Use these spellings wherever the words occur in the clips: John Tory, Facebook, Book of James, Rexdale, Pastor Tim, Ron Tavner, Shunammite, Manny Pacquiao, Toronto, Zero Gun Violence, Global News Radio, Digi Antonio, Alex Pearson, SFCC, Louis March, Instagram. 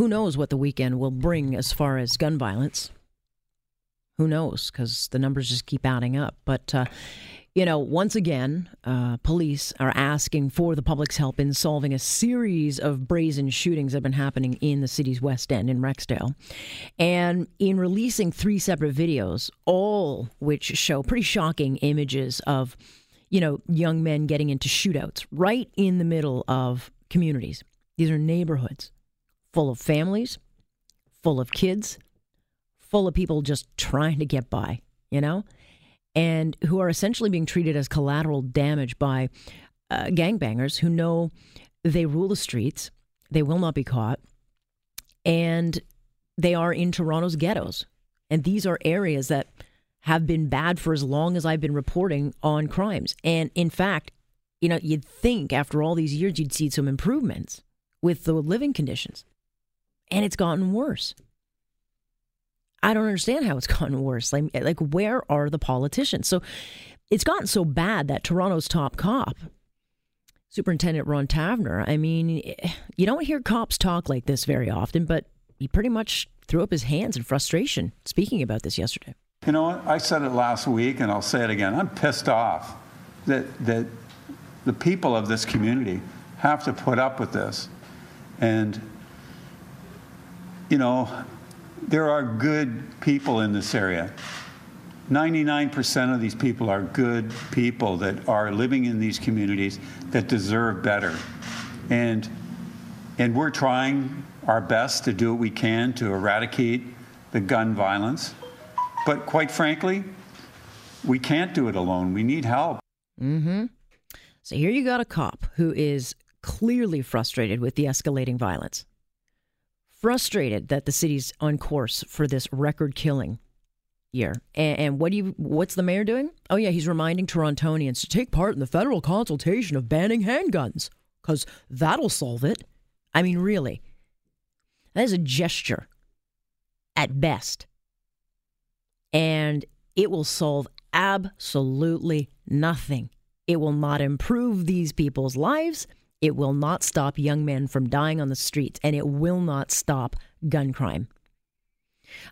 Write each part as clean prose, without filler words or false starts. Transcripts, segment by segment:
Who knows what the weekend will bring as far as gun violence? Who knows? Because the numbers just keep adding up. But, you know, once again, police are asking for the public's help in solving a series of brazen shootings that have been happening in the city's West End, in Rexdale. And in releasing three separate videos, all which show pretty shocking images of, you know, young men getting into shootouts right in the middle of communities. These are neighborhoods full of families, full of kids, full of people just trying to get by, you know, and who are essentially being treated as collateral damage by gangbangers who know they rule the streets, they will not be caught, and they are in Toronto's ghettos. And these are areas that have been bad for as long as I've been reporting on crimes. And in fact, you know, you'd think after all these years you'd see some improvements with the living conditions. And it's gotten worse. I don't understand how it's gotten worse. Like, where are the politicians? So it's gotten so bad that Toronto's top cop, Superintendent Ron Tavner, I mean, you don't hear cops talk like this very often, but he pretty much threw up his hands in frustration speaking about this yesterday. You know, I said it last week, and I'll say it again. I'm pissed off that the people of this community have to put up with this. And, you know, there are good people in this area. 99% of these people are good people that are living in these communities that deserve better. And we're trying our best to do what we can to eradicate the gun violence. But quite frankly, we can't do it alone. We need help. Mm-hmm. So here you got a cop who is clearly frustrated with the escalating violence. Frustrated that the city's on course for this record killing year. And what's the mayor doing? Oh, yeah, he's reminding Torontonians to take part in the federal consultation of banning handguns, because that'll solve it. I mean, really, that is a gesture at best. And it will solve absolutely nothing. It will not improve these people's lives. It will not stop young men from dying on the streets, and it will not stop gun crime.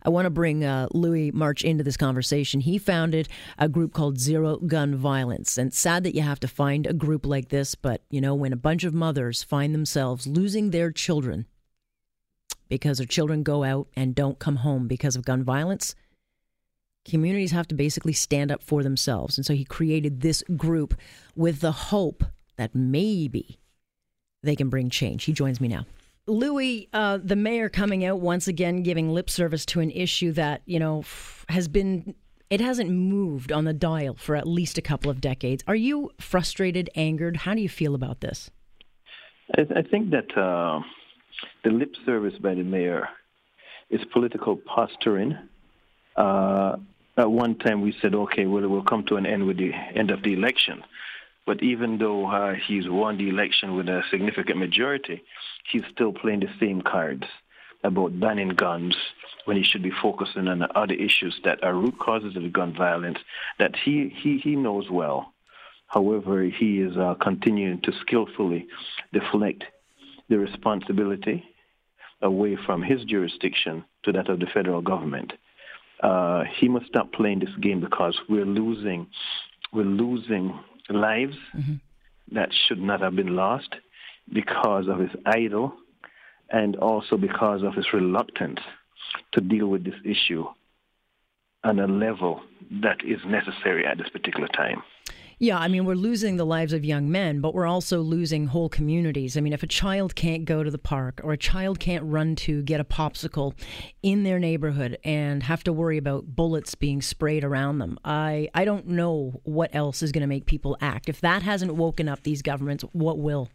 I want to bring Louis March into this conversation. He founded a group called Zero Gun Violence. And it's sad that you have to find a group like this, but, you know, when a bunch of mothers find themselves losing their children because their children go out and don't come home because of gun violence, communities have to basically stand up for themselves. And so he created this group with the hope that maybe they can bring change. He joins me now. Louis, the mayor coming out once again, giving lip service to an issue that, you know, it hasn't moved on the dial for at least a couple of decades. Are you frustrated, angered? How do you feel about this? I think that the lip service by the mayor is political posturing. At one time we said, okay, well, it will come to an end with the end of the election. But even though he's won the election with a significant majority, he's still playing the same cards about banning guns when he should be focusing on the other issues that are root causes of gun violence that he knows well. However, he is continuing to skillfully deflect the responsibility away from his jurisdiction to that of the federal government. He must stop playing this game because we're losing lives mm-hmm. that should not have been lost because of his idol and also because of his reluctance to deal with this issue on a level that is necessary at this particular time. Yeah, I mean, we're losing the lives of young men, but we're also losing whole communities. I mean, if a child can't go to the park or a child can't run to get a popsicle in their neighborhood and have to worry about bullets being sprayed around them, I don't know what else is going to make people act. If that hasn't woken up these governments, what will?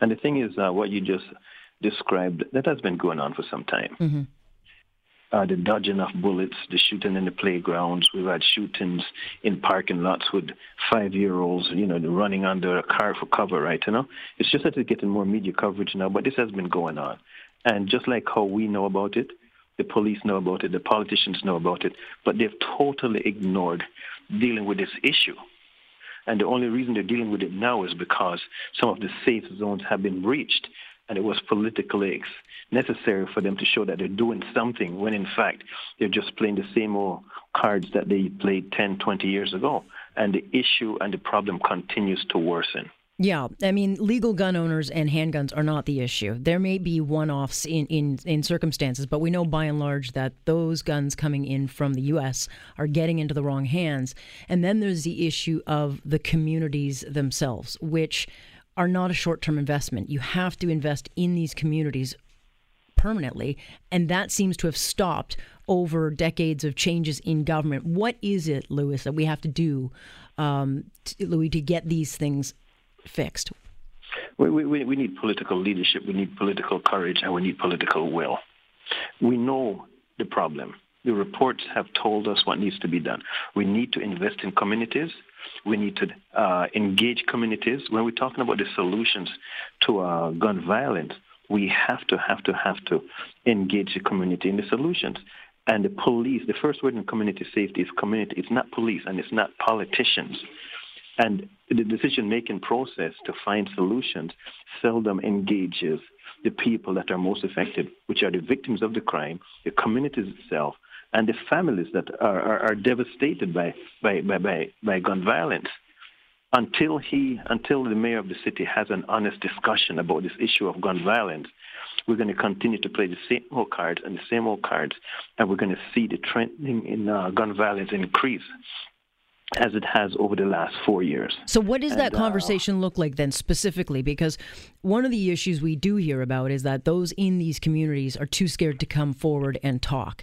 And the thing is, what you just described, that has been going on for some time. Mm-hmm. The dodging of bullets, the shooting in the playgrounds. We've had shootings in parking lots with 5-year-olds, you know, running under a car for cover, right? You know, it's just that it's getting more media coverage now, but this has been going on. And just like how we know about it, the police know about it, the politicians know about it, but they've totally ignored dealing with this issue. And the only reason they're dealing with it now is because some of the safe zones have been breached. and it was politically necessary for them to show that they're doing something when, in fact, they're just playing the same old cards that they played 10, 20 years ago. And the issue and the problem continues to worsen. Yeah, I mean, legal gun owners and handguns are not the issue. There may be one-offs in circumstances, but we know by and large that those guns coming in from the U.S. are getting into the wrong hands. And then there's the issue of the communities themselves, which are not a short-term investment. You have to invest in these communities permanently, and that seems to have stopped over decades of changes in government. What is it, Louis, that we have to do, to get these things fixed? We need political leadership, we need political courage, and we need political will. We know the problem. The reports have told us what needs to be done. We need to invest in communities. We need to engage communities. When we're talking about the solutions to gun violence, we have to engage the community in the solutions. And the police, the first word in community safety is community. It's not police and it's not politicians. And the decision-making process to find solutions seldom engages the people that are most affected, which are the victims of the crime, the communities itself, and the families that are devastated by gun violence. Until the mayor of the city has an honest discussion about this issue of gun violence, we're going to continue to play the same old cards and the same old cards, and we're going to see the trend in gun violence increase as it has over the last 4 years. So what does that conversation look like then specifically? Because one of the issues we do hear about is that those in these communities are too scared to come forward and talk.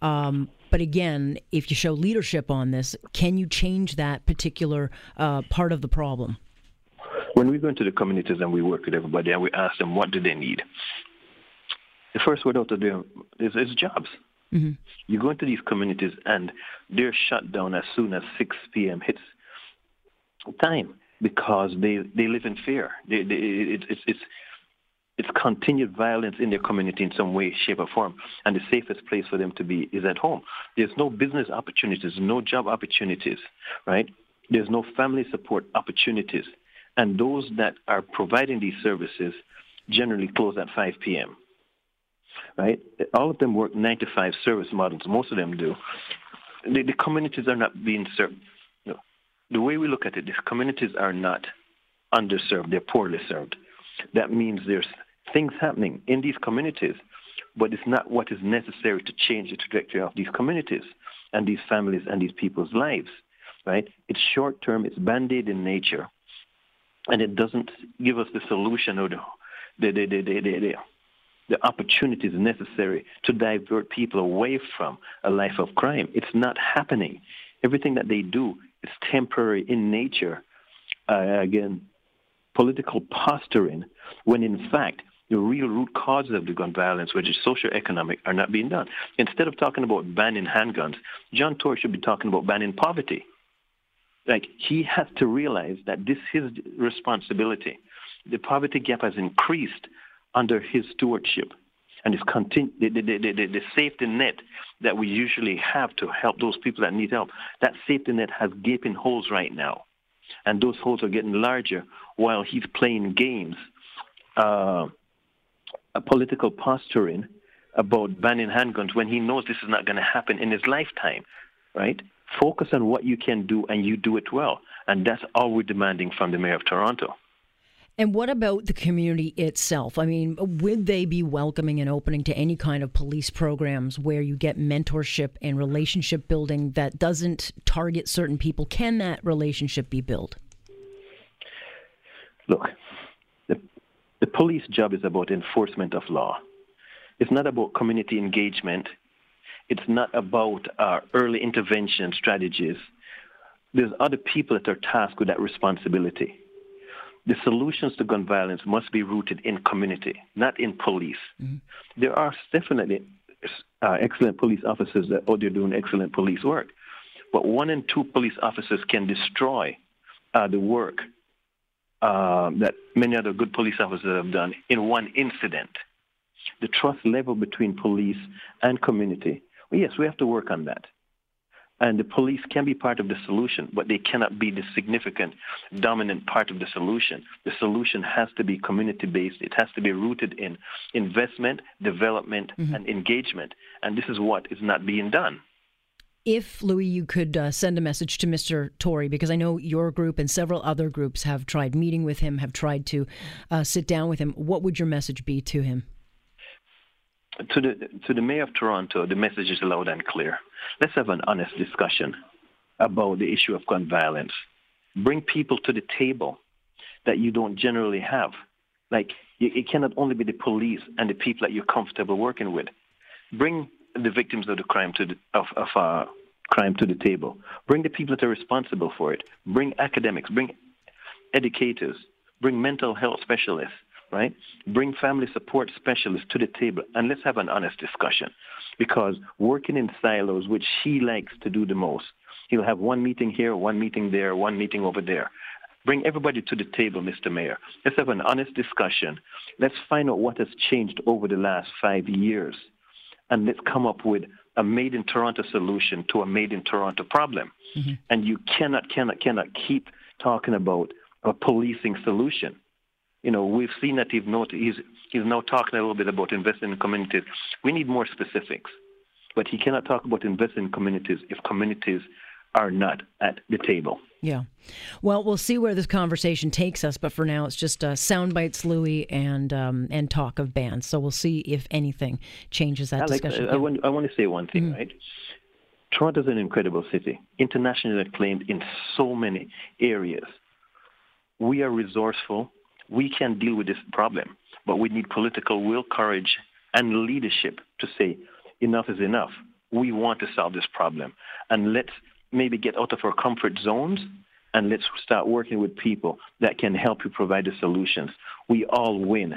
But again, if you show leadership on this, can you change that particular part of the problem? When we go into the communities and we work with everybody and we ask them what do they need, the first word out of them is jobs. Mm-hmm. You go into these communities and they're shut down as soon as 6 p.m. hits time because they live in fear. It's continued violence in their community in some way, shape, or form, and the safest place for them to be is at home. There's no business opportunities, no job opportunities, right? There's no family support opportunities, and those that are providing these services generally close at 5 p.m., right? All of them work 9-to-5 service models. Most of them do. The communities are not being served. No. The way we look at it, the communities are not underserved. They're poorly served. That means there's things happening in these communities, but it's not what is necessary to change the trajectory of these communities and these families and these people's lives, right? It's short-term. It's Band-Aid in nature, and it doesn't give us the solution or the opportunities necessary to divert people away from a life of crime. It's not happening. Everything that they do is temporary in nature. Again, political posturing, when in fact the real root causes of the gun violence, which is socioeconomic, are not being done. Instead of talking about banning handguns, John Tory should be talking about banning poverty. Like, he has to realize that this is his responsibility. The poverty gap has increased under his stewardship, and it's the safety net that we usually have to help those people that need help, that safety net has gaping holes right now. And those holes are getting larger while he's playing games, a political posturing about banning handguns when he knows this is not going to happen in his lifetime, right? Focus on what you can do, and you do it well. And that's all we're demanding from the mayor of Toronto. And what about the community itself? I mean, would they be welcoming and opening to any kind of police programs where you get mentorship and relationship building that doesn't target certain people? Can that relationship be built? Look, the police job is about enforcement of law. It's not about community engagement. It's not about early intervention strategies. There's other people that are tasked with that responsibility. The solutions to gun violence must be rooted in community, not in police. Mm-hmm. There are definitely excellent police officers that are doing excellent police work, but 1 in 2 police officers can destroy the work that many other good police officers have done in one incident. The trust level between police and community, well, yes, we have to work on that. And the police can be part of the solution, but they cannot be the significant, dominant part of the solution. The solution has to be community-based. It has to be rooted in investment, development, and engagement. And this is what is not being done. If, Louis, you could send a message to Mr. Tory, because I know your group and several other groups have tried meeting with him, have tried to sit down with him, what would your message be to him? To the mayor of Toronto, the message is loud and clear. Let's have an honest discussion about the issue of gun violence. Bring people to the table that you don't generally have. Like, it cannot only be the police and the people that you're comfortable working with. Bring the victims of the crime crime to the table. Bring the people that are responsible for it. Bring academics. Bring educators. Bring mental health specialists. Right? Bring family support specialists to the table, and let's have an honest discussion, because working in silos, which he likes to do the most, he'll have one meeting here, one meeting there, one meeting over there. Bring everybody to the table, Mr. Mayor. Let's have an honest discussion. Let's find out what has changed over the last 5 years, and let's come up with a made in Toronto solution to a made in Toronto problem. And you cannot keep talking about a policing solution. You know, we've seen that he's now talking a little bit about investing in communities. We need more specifics. But he cannot talk about investing in communities if communities are not at the table. Yeah. Well, we'll see where this conversation takes us. But for now, it's just sound bites, Louis, and talk of bans. So we'll see if anything changes that discussion. I want to say one thing, right? Toronto's an incredible city, internationally acclaimed in so many areas. We are resourceful. We can deal with this problem, but we need political will, courage, and leadership to say enough is enough. We want to solve this problem. And let's maybe get out of our comfort zones, and let's start working with people that can help you provide the solutions. We all win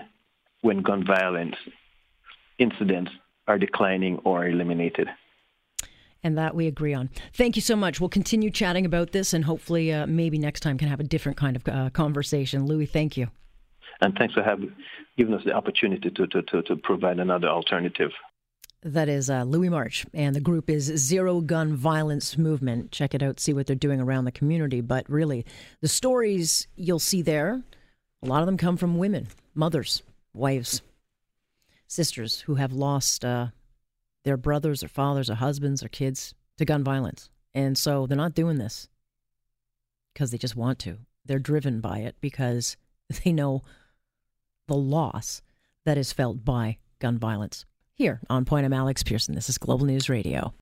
when gun violence incidents are declining or eliminated. And that we agree on. Thank you so much. We'll continue chatting about this, and hopefully maybe next time can have a different kind of conversation. Louis, thank you. And thanks for giving us the opportunity to provide another alternative. That is Louis March, and the group is Zero Gun Violence Movement. Check it out, see what they're doing around the community. But really, the stories you'll see there, a lot of them come from women, mothers, wives, sisters who have lost their brothers or fathers or husbands or kids to gun violence. And so they're not doing this because they just want to. They're driven by it because they know the loss that is felt by gun violence. Here on Point, I'm Alex Pearson. This is Global News Radio.